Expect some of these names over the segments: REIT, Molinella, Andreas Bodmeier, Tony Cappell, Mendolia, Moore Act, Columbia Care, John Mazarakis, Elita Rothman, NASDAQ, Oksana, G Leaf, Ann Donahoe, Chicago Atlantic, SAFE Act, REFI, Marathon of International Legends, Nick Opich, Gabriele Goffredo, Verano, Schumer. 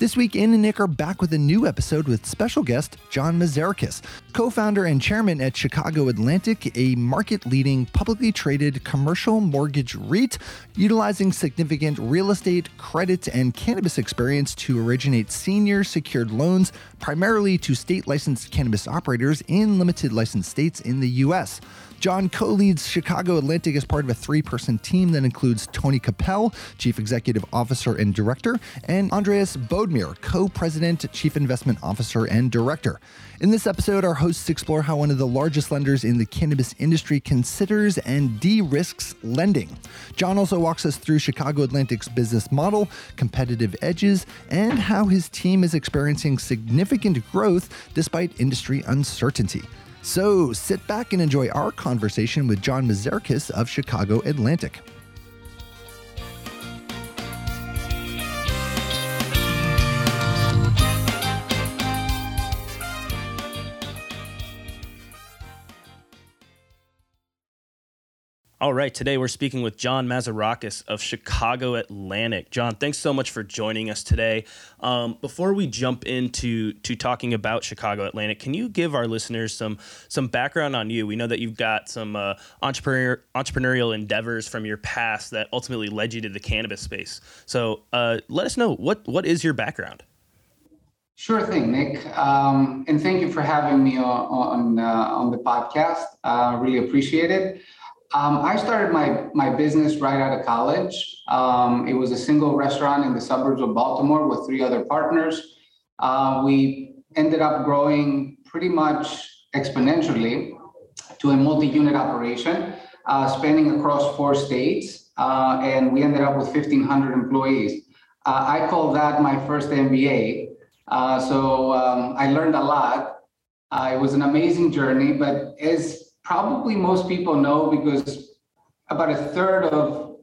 This week, Ann and Nick are back with a new episode with special guest John Mazarakis, co-founder and chairman at Chicago Atlantic, a market-leading publicly traded commercial mortgage REIT, utilizing significant real estate, credit, and cannabis experience to originate senior secured loans, primarily to state-licensed cannabis operators in limited license states in the U.S. John co-leads Chicago Atlantic as part of a three-person team that includes Tony Cappell, Chief Executive Officer and Director, and Andreas Bodmeier, Co-President, Chief Investment Officer and Director. In this episode, our hosts explore how one of the largest lenders in the cannabis industry considers and de-risks lending. John also walks us through Chicago Atlantic's business model, competitive edges, and how his team is experiencing significant growth despite industry uncertainty. So sit back and enjoy our conversation with John Mazarakis of Chicago Atlantic. All right, today we're speaking with John Mazarakis of Chicago Atlantic. John, thanks so much for joining us today. Before we jump into talking about Chicago Atlantic, can you give our listeners some background on you? We know that you've got some entrepreneurial endeavors from your past that ultimately led you to the cannabis space. So let us know, what is your background? Sure thing, Nick. And thank you for having me on the podcast. Really appreciate it. I started my business right out of college. It was a single restaurant in the suburbs of Baltimore with three other partners. We ended up growing pretty much exponentially to a multi-unit operation, spanning across four states, and we ended up with 1,500 employees. I call that my first MBA. So I learned a lot. It was an amazing journey, but as probably most people know, because about a third of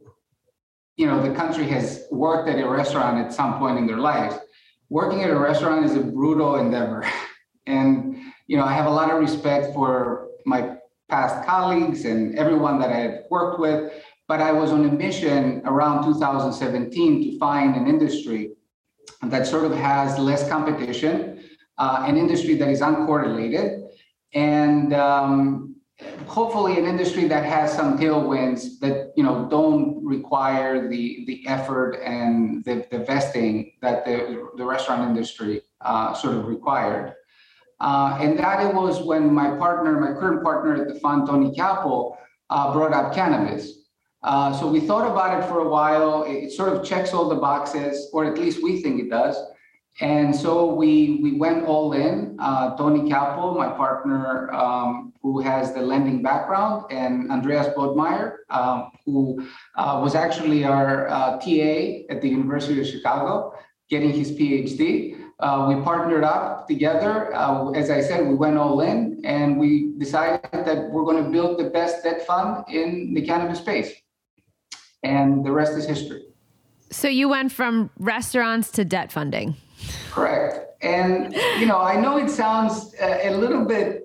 the country has worked at a restaurant at some point in their lives. Working at a restaurant is a brutal endeavor. And I have a lot of respect for my past colleagues and everyone that I had worked with, but I was on a mission around 2017 to find an industry that sort of has less competition, an industry that is uncorrelated, and hopefully an industry that has some tailwinds that don't require the effort and the vesting that the restaurant industry sort of required. And that it was when my current partner at the fund, Tony Cappell, brought up cannabis. So we thought about it for a while. It sort of checks all the boxes, or at least we think it does. And so we went all in. Tony Cappell, my partner, who has the lending background, and Andreas Bodmeier, who was actually our TA at the University of Chicago, getting his PhD. We partnered up together. As I said, we went all in, and we decided that we're going to build the best debt fund in the cannabis space. And the rest is history. So you went from restaurants to debt funding. Correct. And, I know it sounds a little bit,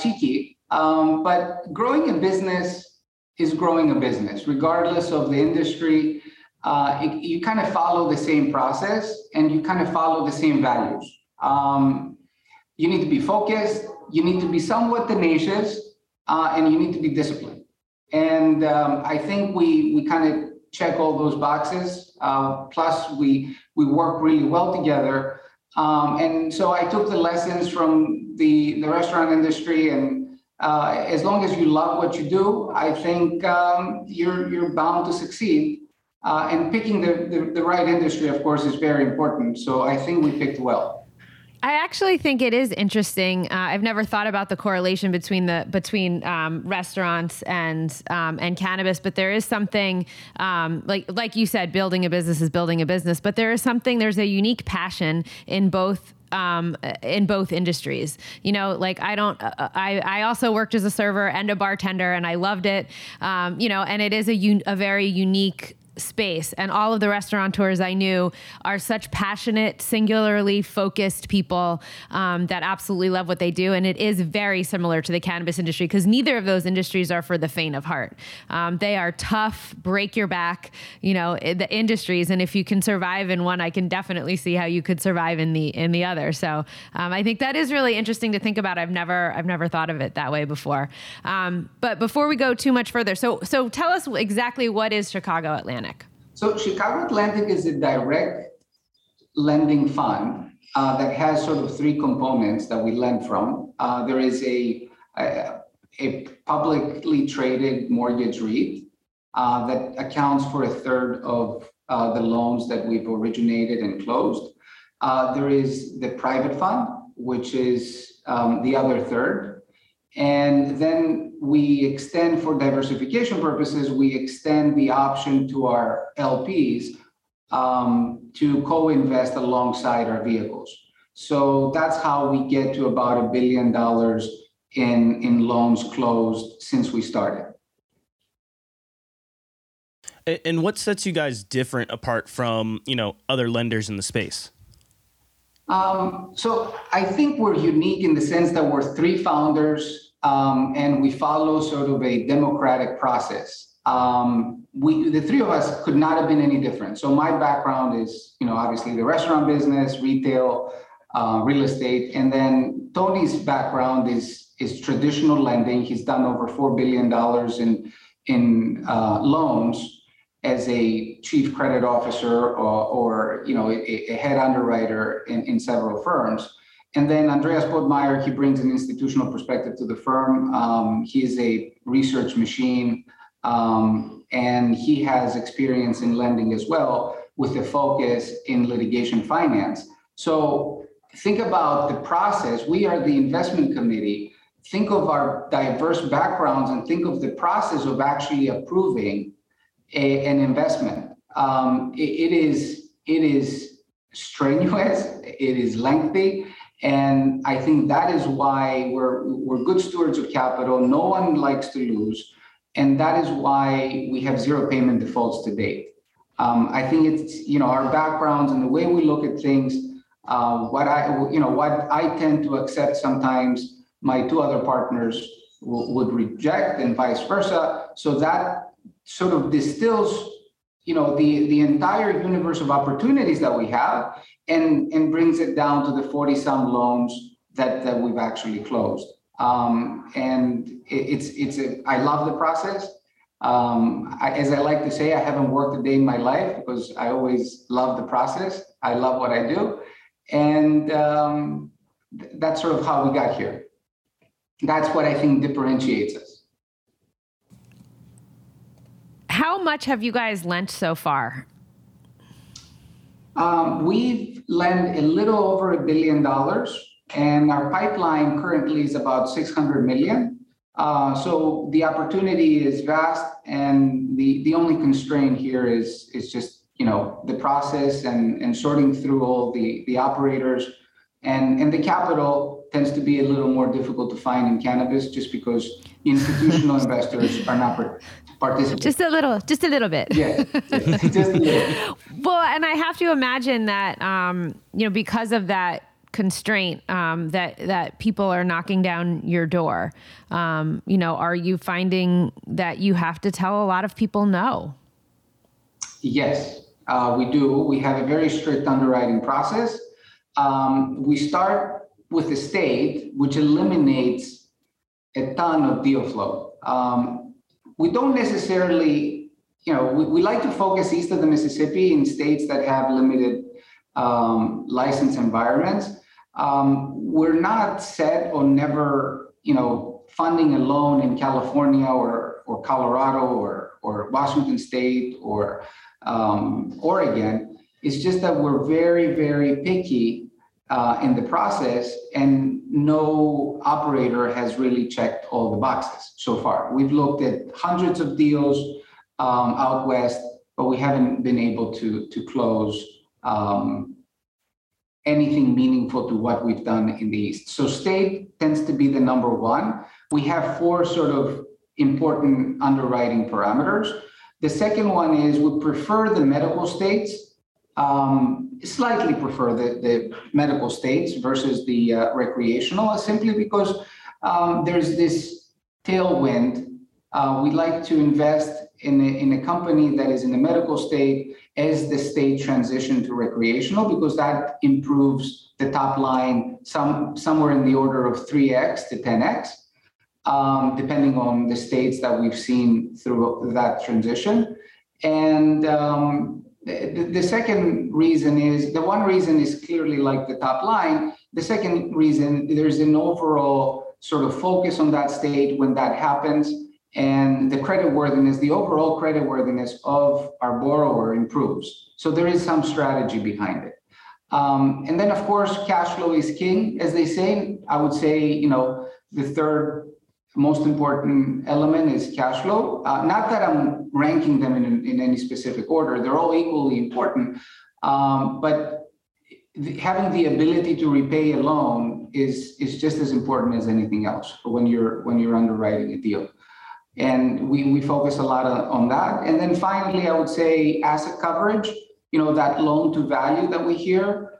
cheeky, but growing a business is growing a business, regardless of the industry. You kind of follow the same process and you kind of follow the same values. You need to be focused, you need to be somewhat tenacious, and you need to be disciplined. And I think we kind of check all those boxes. Plus, we work really well together. And so I took the lessons from the restaurant industry. And as long as you love what you do, I think you're bound to succeed. And picking the right industry, of course, is very important. So I think we picked well. I actually think it is interesting. I've never thought about the correlation between restaurants and cannabis, but there is something like you said, building a business is building a business. But there's a unique passion in both in both industries. You know, like I also worked as a server and a bartender and I loved it. You know, and it is a very unique space, and all of the restaurateurs I knew are such passionate, singularly focused people that absolutely love what they do. And it is very similar to the cannabis industry because neither of those industries are for the faint of heart. They are tough, break your back, you know, the industries. And if you can survive in one, I can definitely see how you could survive in the other. So I think that is really interesting to think about. I've never thought of it that way before. But before we go too much further, so tell us exactly what is Chicago Atlantic. So Chicago Atlantic is a direct lending fund that has sort of three components that we lend from. There is a publicly traded mortgage REIT that accounts for a third of the loans that we've originated and closed. There is the private fund, which is the other third. And then we extend, for diversification purposes, we extend the option to our LPs to co-invest alongside our vehicles. So that's how we get to about $1 billion in loans closed since we started. And what sets you guys different apart from, you know, other lenders in the space? So I think we're unique in the sense that we're three founders and we follow sort of a democratic process. The three of us could not have been any different. So my background is, you know, obviously the restaurant business, retail, real estate. And then Tony's background is traditional lending. He's done over $4 billion in loans as a chief credit officer or you know, a head underwriter in several firms. And then Andreas Bodmeier, he brings an institutional perspective to the firm. He is a research machine, and he has experience in lending as well, with a focus in litigation finance. So think about the process. We are the investment committee. Think of our diverse backgrounds and think of the process of actually approving an investment. It is strenuous, it is lengthy, and I think that is why we're good stewards of capital. No one likes to lose, and that is why we have zero payment defaults to date. I think it's, you know, our backgrounds and the way we look at things. What I tend to accept, sometimes my two other partners would reject, and vice versa. So that sort of distills, you know, the entire universe of opportunities that we have and brings it down to the 40-some loans that we've actually closed. I love the process. As I like to say, I haven't worked a day in my life because I always love the process. I love what I do. And that's sort of how we got here. That's what I think differentiates us. How much have you guys lent so far? We've lent a little over $1 billion, and our pipeline currently is about 600 million. So the opportunity is vast, and the only constraint here is just, you know, the process and sorting through all the operators, and the capital tends to be a little more difficult to find in cannabis just because institutional investors are not participating. Just a little bit. Yeah, just a little. Well, and I have to imagine that, you know, because of that constraint, that people are knocking down your door. You know, are you finding that you have to tell a lot of people no? Yes, we do. We have a very strict underwriting process. We start with the state, which eliminates a ton of deal flow. We don't necessarily, you know, we like to focus east of the Mississippi in states that have limited license environments. We're not set on never, you know, funding a loan in California or Colorado or Washington State or Oregon. It's just that we're very, very picky in the process, and no operator has really checked all the boxes so far. We've looked at hundreds of deals out west, but we haven't been able to close anything meaningful to what we've done in the East. So state tends to be the number one. We have four sort of important underwriting parameters. The second one is we prefer the medical states, slightly prefer the medical states versus the recreational, simply because there's this tailwind. We like to invest in a company that is in the medical state as the state transition to recreational, because that improves the top line somewhere in the order of 3x to 10x, depending on the states that we've seen through that transition. And the second reason is, the one reason is clearly like the top line. The second reason, there's an overall sort of focus on that state when that happens, and the creditworthiness, the overall creditworthiness of our borrower improves. So there is some strategy behind it. And then, of course, cash flow is king, as they say. I would say, you know, the third most important element is cash flow. Not that I'm ranking them in any specific order. They're all equally important. But having the ability to repay a loan is just as important as anything else when you're underwriting a deal. And we focus a lot on that. And then finally, I would say asset coverage, you know, that loan to value that we hear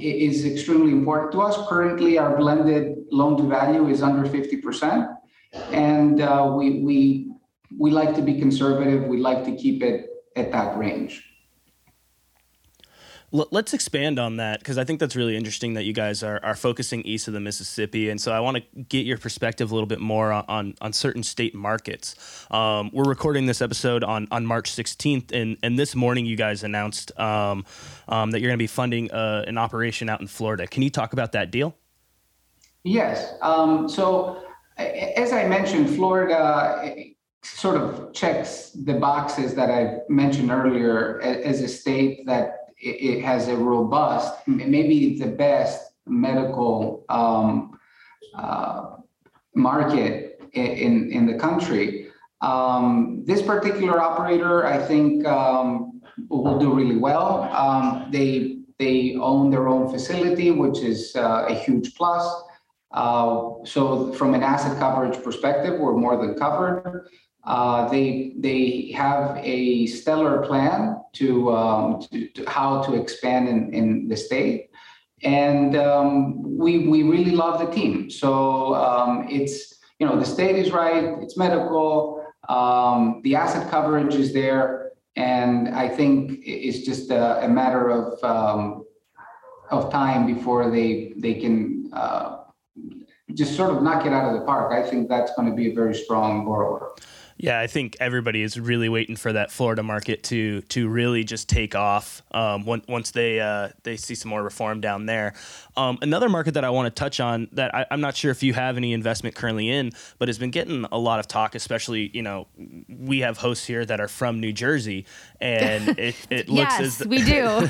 is extremely important to us. Currently, our blended loan to value is under 50%. And we like to be conservative. We like to keep it at that range. Let's expand on that, because I think that's really interesting that you guys are focusing east of the Mississippi. And so I want to get your perspective a little bit more on certain state markets. We're recording this episode on March 16th. And this morning, you guys announced that you're going to be funding an operation out in Florida. Can you talk about that deal? Yes. So as I mentioned, Florida sort of checks the boxes that I mentioned earlier as a state that it has a robust, maybe the best medical market in the country. This particular operator, I think, will do really well. They own their own facility, which is a huge plus. So from an asset coverage perspective, we're more than covered. They have a stellar plan to how to expand in the state, and we really love the team. So it's, you know, the state is right, it's medical, the asset coverage is there, and I think it's just a matter of time before they can just sort of knock it out of the park. I think that's going to be a very strong borrower. Yeah, I think everybody is really waiting for that Florida market to really just take off once they see some more reform down there. Another market that I want to touch on that I'm not sure if you have any investment currently in, but has been getting a lot of talk, especially, you know, we have hosts here that are from New Jersey, and it looks yes, as... Yes, we do.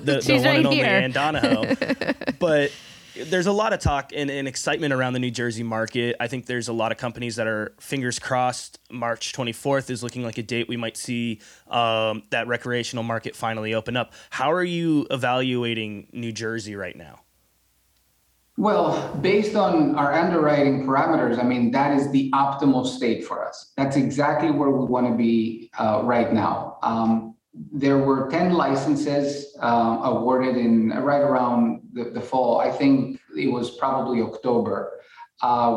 the one right and only here. Ann Donahoe. But... There's a lot of talk and excitement around the New Jersey market. I think there's a lot of companies that are fingers crossed. March 24th is looking like a date we might see that recreational market finally open up. How are you evaluating New Jersey right now? Well, based on our underwriting parameters, I mean, that is the optimal state for us. That's exactly where we want to be right now. There were 10 licenses awarded in right around the fall. I think it was probably October.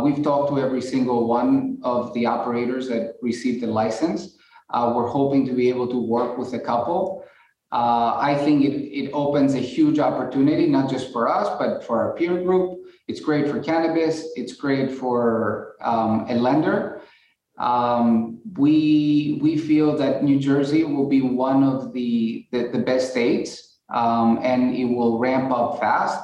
We've talked to every single one of the operators that received the license. We're hoping to be able to work with a couple. I think it opens a huge opportunity, not just for us, but for our peer group. It's great for cannabis. It's great for a lender. We feel that New Jersey will be one of the best states, and it will ramp up fast.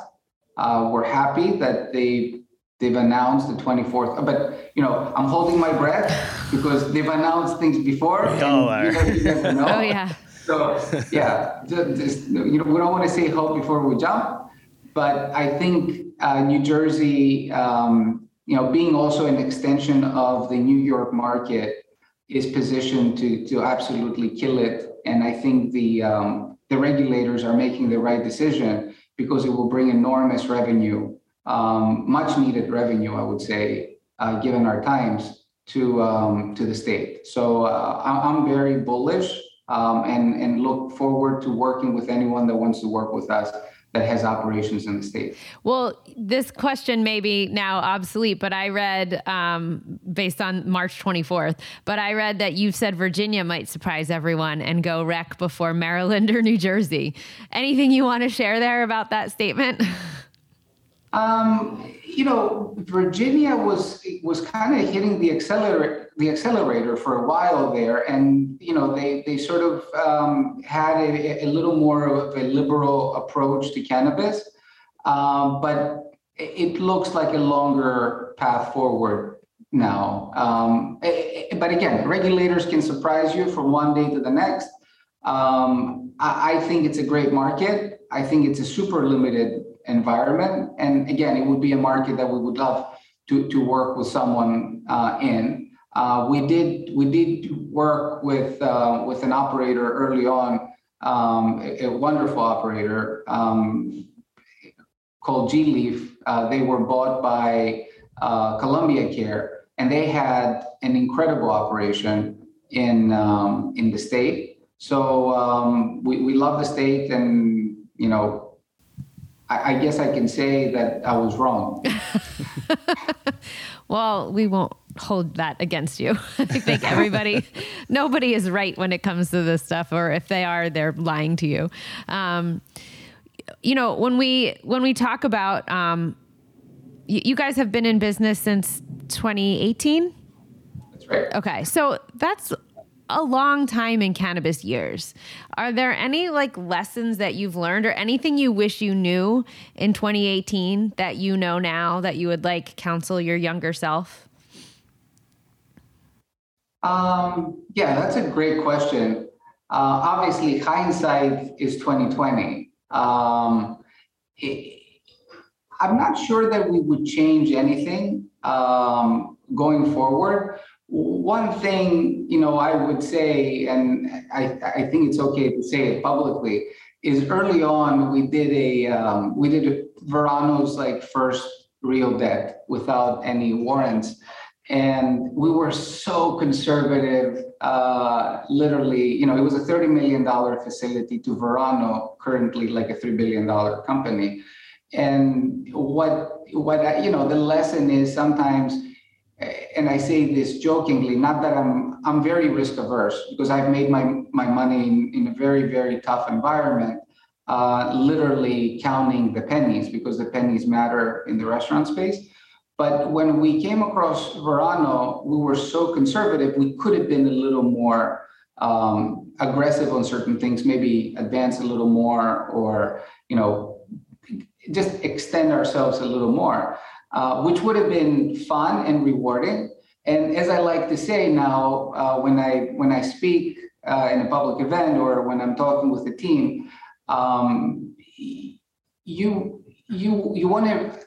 We're happy that they've announced the 24th, but, you know, I'm holding my breath because they've announced things before. You never know. Oh yeah. So yeah, just, you know, we don't want to say hope before we jump, but I think New Jersey, you know, being also an extension of the New York market, is positioned to absolutely kill it. And I think the regulators are making the right decision, because it will bring enormous revenue, much needed revenue, I would say, given our times, to the state. So I'm very bullish and look forward to working with anyone that wants to work with us that has operations in the state. Well, this question may be now obsolete, but I read, based on March 24th, but I read that you've said Virginia might surprise everyone and go rec before Maryland or New Jersey. Anything you want to share there about that statement? You know, Virginia was kind of hitting the accelerator for a while there, and you know they sort of had a little more of a liberal approach to cannabis, but it looks like a longer path forward now. But again, regulators can surprise you from one day to the next. I think it's a great market. I think it's a super limited environment, and again, it would be a market that we would love to work with someone in. We did work with an operator early on, a wonderful operator called G Leaf. They were bought by Columbia Care, and they had an incredible operation in the state. So we love the state, and you know, I guess I can say that I was wrong. Well, we won't hold that against you. I think nobody is right when it comes to this stuff, or if they are, they're lying to you. You know, when we talk about, you guys have been in business since 2018. That's right. Okay. So that's a long time in cannabis years. Are there any lessons that you've learned or anything you wish you knew in 2018 that you know now that you would counsel your younger self? Yeah, that's a great question. Obviously hindsight is 2020. I'm not sure that we would change anything going forward. One thing, you know, I would say, and I think it's okay to say it publicly, is early on we did Verano's first real debt without any warrants, and we were so conservative. Literally, you know, it was a $30 million facility to Verano, currently a $3 billion company. And what you know, the lesson is sometimes. And I say this jokingly, not that I'm very risk averse, because I've made my money in a very, very tough environment, literally counting the pennies, because the pennies matter in the restaurant space. But when we came across Verano, we were so conservative, we could have been a little more aggressive on certain things, maybe advance a little more, or, you know, just extend ourselves a little more. Which would have been fun and rewarding. And as I like to say now, when I speak in a public event or when I'm talking with the team, you want to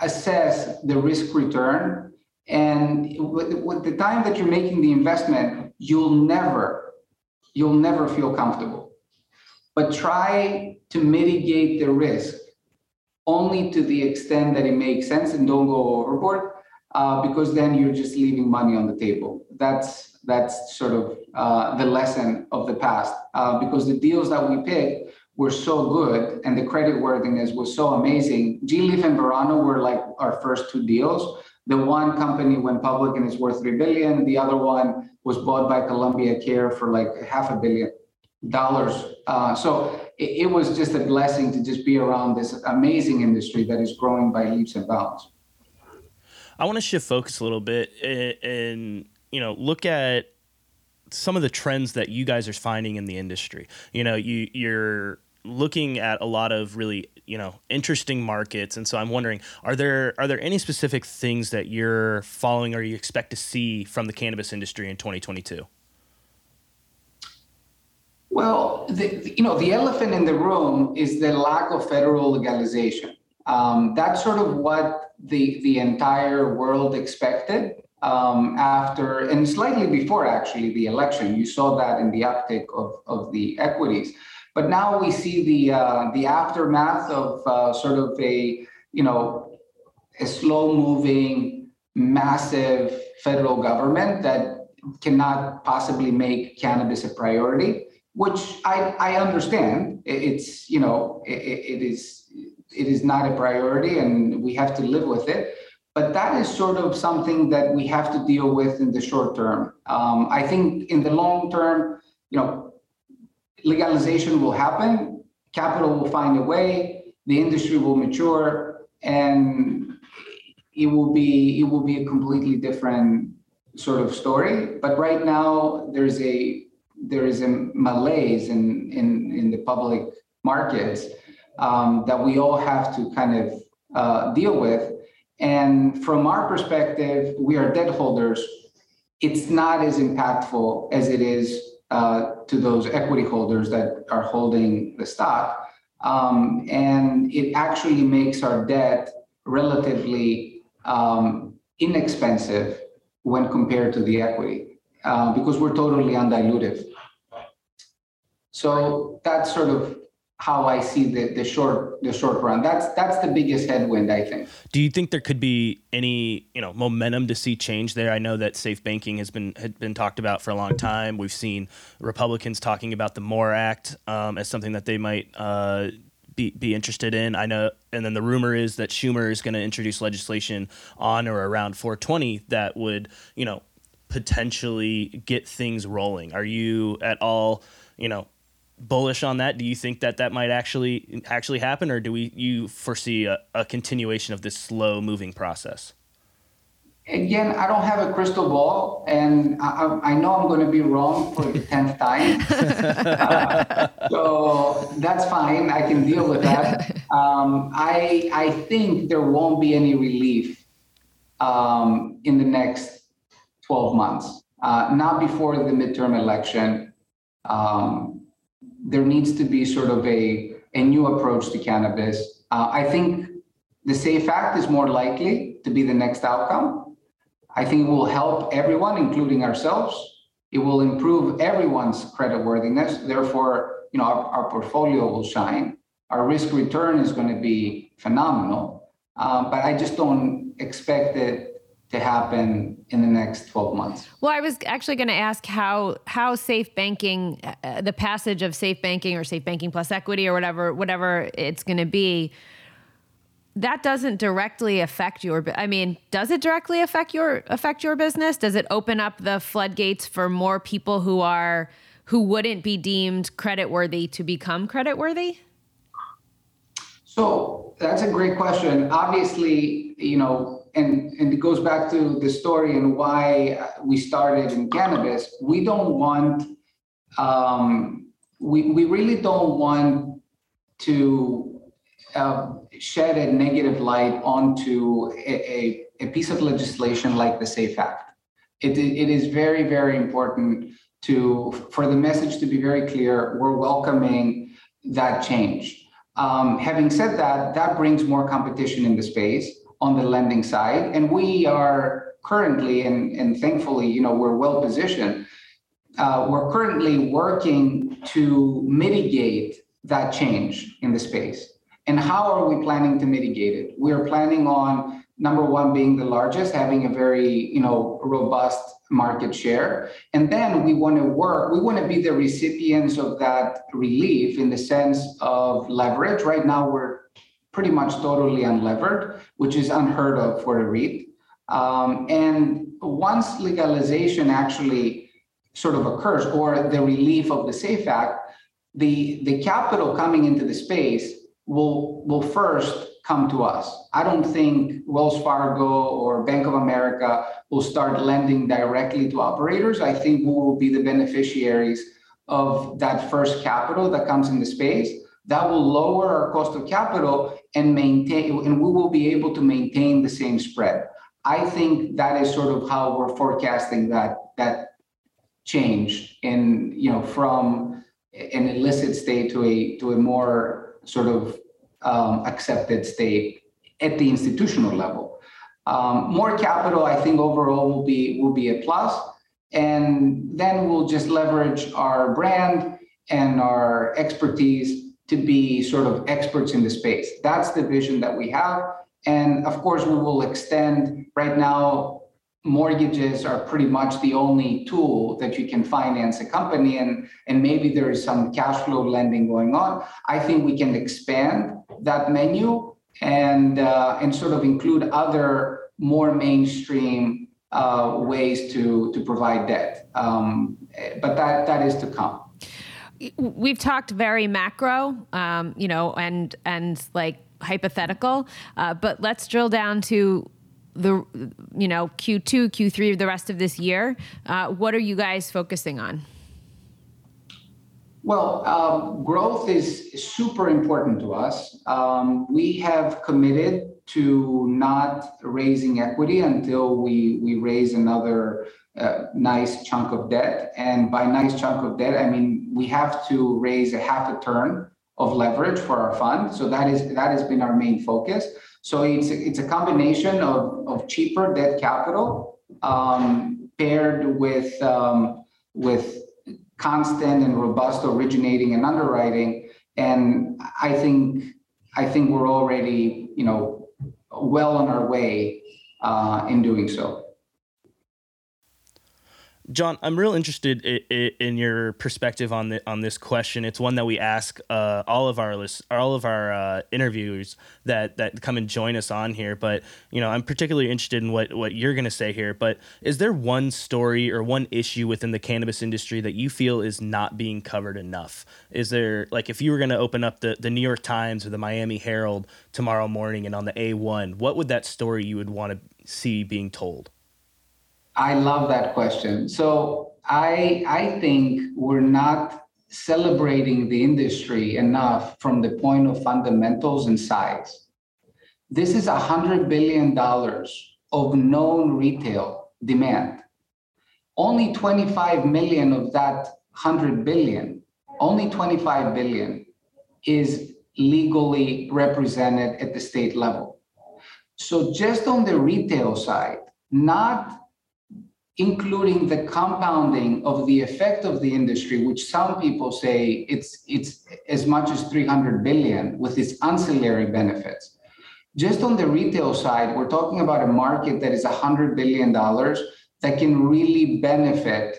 assess the risk return. And with the time that you're making the investment, you'll never feel comfortable. But try to mitigate the risk only to the extent that it makes sense, and don't go overboard, because then you're just leaving money on the table. That's sort of the lesson of the past, because the deals that we picked were so good and the creditworthiness was so amazing. G Leaf and Verano were our first two deals. The one company went public and it's worth $3 billion. The other one was bought by Columbia Care for $500 million. So it was just a blessing to just be around this amazing industry that is growing by leaps and bounds. I want to shift focus a little bit and you know, look at some of the trends that you guys are finding in the industry. You know, you're looking at a lot of really, you know, interesting markets, and so I'm wondering, are there any specific things that you're following or you expect to see from the cannabis industry in 2022? Well, the elephant in the room is the lack of federal legalization. That's sort of what the entire world expected after, and slightly before actually, the election. You saw that in the uptick of the equities. But now we see the aftermath of sort of a slow-moving, massive federal government that cannot possibly make cannabis a priority, which I understand. It's, it is not a priority, and we have to live with it. But that is sort of something that we have to deal with in the short term. I think in the long term, legalization will happen, capital will find a way, the industry will mature, and it will be a completely different sort of story. But right now there is a malaise in the public markets that we all have to kind of deal with. And from our perspective, we are debt holders. It's not as impactful as it is to those equity holders that are holding the stock. And it actually makes our debt relatively inexpensive when compared to the equity, because we're totally undiluted. So that's sort of how I see the short run. That's the biggest headwind, I think. Do you think there could be any momentum to see change there? I know that safe banking had been talked about for a long time. We've seen Republicans talking about the Moore Act as something that they might be interested in. I know, and then the rumor is that Schumer is going to introduce legislation on or around 4/20 that would potentially get things rolling. Are you at all bullish on that? Do you think that might actually happen, or do you foresee a continuation of this slow moving process? Again, I don't have a crystal ball, and I know I'm going to be wrong for the 10th time. So that's fine. I can deal with that. I think there won't be any relief in the next 12 months, not before the midterm election. There needs to be sort of a new approach to cannabis. I think the SAFE Act is more likely to be the next outcome. I think it will help everyone, including ourselves. It will improve everyone's creditworthiness. Therefore, our portfolio will shine. Our risk return is going to be phenomenal. But I just don't expect it to happen in the next 12 months. Well, I was actually going to ask how safe banking, the passage of safe banking or safe banking plus equity or whatever it's going to be, that doesn't directly affect your. I mean, does it directly affect your business? Does it open up the floodgates for more people who wouldn't be deemed creditworthy to become creditworthy? So that's a great question. Obviously, And it goes back to the story and why we started in cannabis. We don't want, we really don't want to shed a negative light onto a piece of legislation like the SAFE Act. It is very, very important for the message to be very clear. We're welcoming that change. Having said that, that brings more competition in the space on the lending side. And we are currently, and thankfully, we're well positioned. We're currently working to mitigate that change in the space. And how are we planning to mitigate it? We are planning on, number one, being the largest, having a very, robust market share. And then we want to be the recipients of that relief in the sense of leverage. Right now, we're pretty much totally unlevered, which is unheard of for a REIT. And once legalization actually sort of occurs, or the relief of the SAFE Act, the capital coming into the space will first come to us. I don't think Wells Fargo or Bank of America will start lending directly to operators. I think we will be the beneficiaries of that first capital that comes in the space. That will lower our cost of capital and we will be able to maintain the same spread. I think that is sort of how we're forecasting that change in, from an illicit state to a more sort of accepted state at the institutional level. More capital, I think overall will be a plus, and then we'll just leverage our brand and our expertise to be sort of experts in the space. That's the vision that we have. And of course, we will extend. Right now, mortgages are pretty much the only tool that you can finance a company, and maybe there is some cash flow lending going on. I think we can expand that menu and sort of include other more mainstream ways to provide debt. But that is to come. We've talked very macro, and like hypothetical, but let's drill down to the, Q2, Q3, the rest of this year. What are you guys focusing on? Well, growth is super important to us. We have committed to not raising equity until we raise another nice chunk of debt. And by nice chunk of debt, I mean, we have to raise a half a turn of leverage for our fund. So that has been our main focus. So it's a combination of cheaper debt capital paired with constant and robust originating and underwriting. And I think we're already, well on our way in doing so. John, I'm real interested in your perspective on this question. It's one that we ask all of our interviewers that come and join us on here. But I'm particularly interested in what you're going to say here. But is there one story or one issue within the cannabis industry that you feel is not being covered enough? Is there, like, if you were going to open up the New York Times or the Miami Herald tomorrow morning and on the A1, what would that story you would want to see being told? I love that question. So I think we're not celebrating the industry enough from the point of fundamentals and size. This is $100 billion of known retail demand. Only 25 million of that 100 billion, only 25 billion is legally represented at the state level. So just on the retail side, not including the compounding of the effect of the industry, which some people say it's as much as 300 billion with its ancillary benefits. Just on the retail side, we're talking about a market that is $100 billion that can really benefit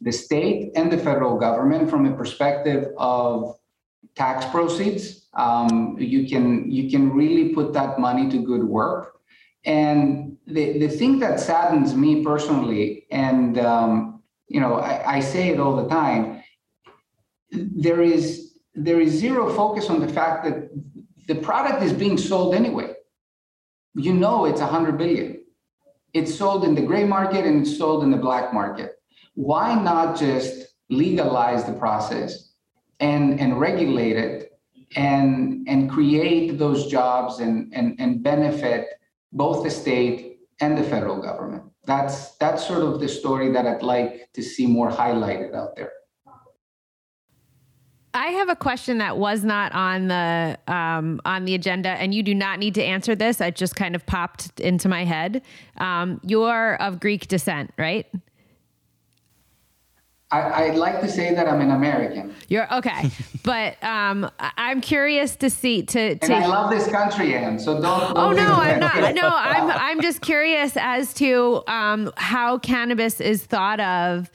the state and the federal government from a perspective of tax proceeds. You can really put that money to good work. And the thing that saddens me personally, and I say it all the time, there is zero focus on the fact that the product is being sold anyway. It's 100 billion. It's sold in the gray market and it's sold in the black market. Why not just legalize the process and regulate it and create those jobs and benefit both the state and the federal government? That's sort of the story that I'd like to see more highlighted out there. I have a question that was not on the agenda, and you do not need to answer this. It just kind of popped into my head. You're of Greek descent, right? I'd like to say that I'm an American. You're okay, but I'm curious to see. And I love this country, Anne. So don't. Oh no, I'm not. No, I'm just curious as to how cannabis is thought of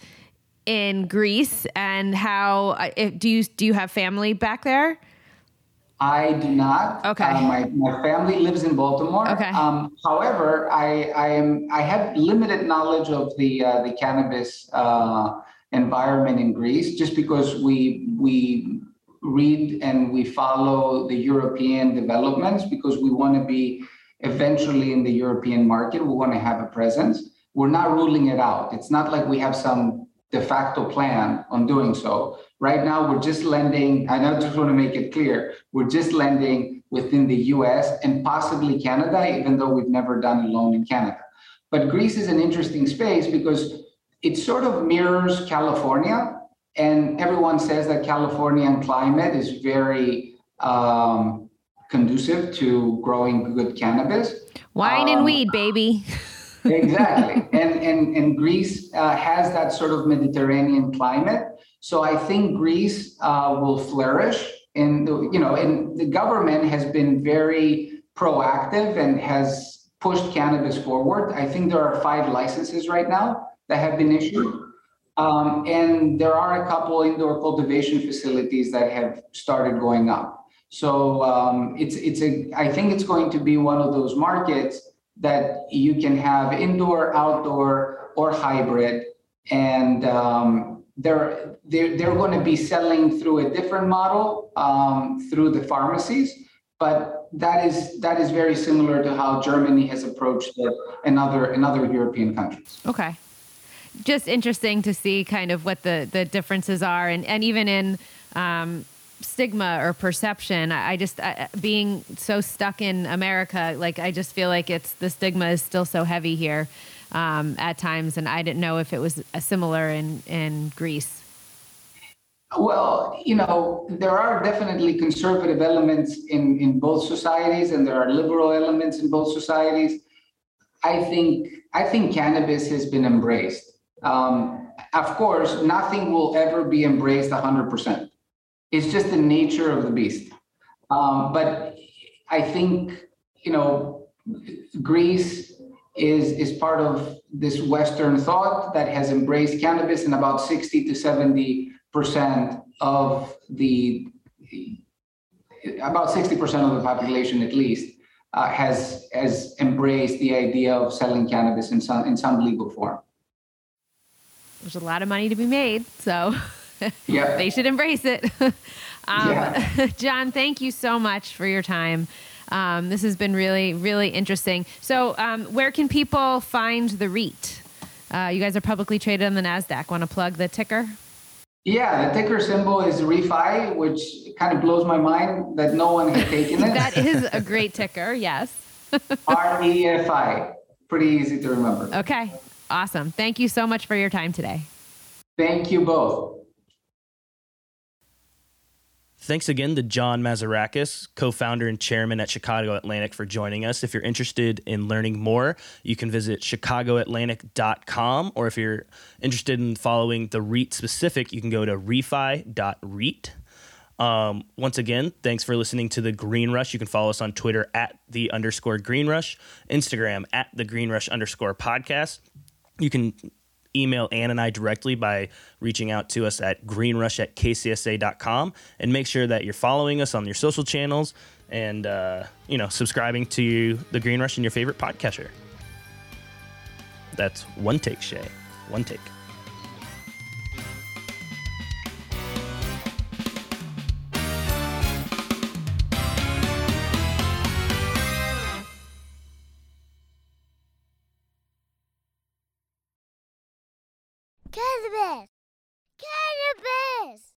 in Greece, and how do you have family back there? I do not. Okay. My family lives in Baltimore. Okay. However, I have limited knowledge of the cannabis environment in Greece, just because we read and we follow the European developments, because we want to be eventually in the European market. We want to have a presence. We're not ruling it out. It's not like we have some de facto plan on doing so. Right now, we're just lending, and I just want to make it clear, we're just lending within the US and possibly Canada, even though we've never done a loan in Canada. But Greece is an interesting space because it sort of mirrors California, and everyone says that Californian climate is very conducive to growing good cannabis. Wine and weed, baby. Exactly. And Greece has that sort of Mediterranean climate. So I think Greece will flourish. And, you know, and the government has been very proactive and has pushed cannabis forward. I think there are 5 licenses right now that have been issued. And there are a couple indoor cultivation facilities that have started going up. So I think it's going to be one of those markets that you can have indoor, outdoor, or hybrid, and they're going to be selling through a different model through the pharmacies, but that is very similar to how Germany has approached it and other European countries. Okay. Just interesting to see kind of what the differences are, and even in stigma or perception. I being so stuck in America, like I just feel like the stigma is still so heavy here at times, and I didn't know if it was similar in Greece. Well, you know, there are definitely conservative elements in both societies, and there are liberal elements in both societies. I think cannabis has been embraced. Of course, nothing will ever be embraced 100%. It's just the nature of the beast. But I think, you know, Greece is part of this Western thought that has embraced cannabis in about 60 to 70% of about 60% of the population, at least, has embraced the idea of selling cannabis in some legal form. There's a lot of money to be made, so yeah. They should embrace it. Yeah. John, thank you so much for your time. This has been really, really interesting. So where can people find the REIT? You guys are publicly traded on the NASDAQ. Want to plug the ticker? Yeah, the ticker symbol is REFI, which kind of blows my mind that no one has taken it. That is a great ticker, yes. REFI. Pretty easy to remember. Okay, awesome. Thank you so much for your time today. Thank you both. Thanks again to John Mazarakis, co-founder and chairman at Chicago Atlantic, for joining us. If you're interested in learning more, you can visit chicagoatlantic.com, or if you're interested in following the REIT specific, you can go to refi.reit. Once again, thanks for listening to The Green Rush. You can follow us on Twitter @_Green Rush, Instagram @TheGreenRush_podcast. You can email Ann and I directly by reaching out to us at greenrush@kcsa.com, and make sure that you're following us on your social channels and, subscribing to The Green Rush in your favorite podcatcher. That's one take, Shay. One take.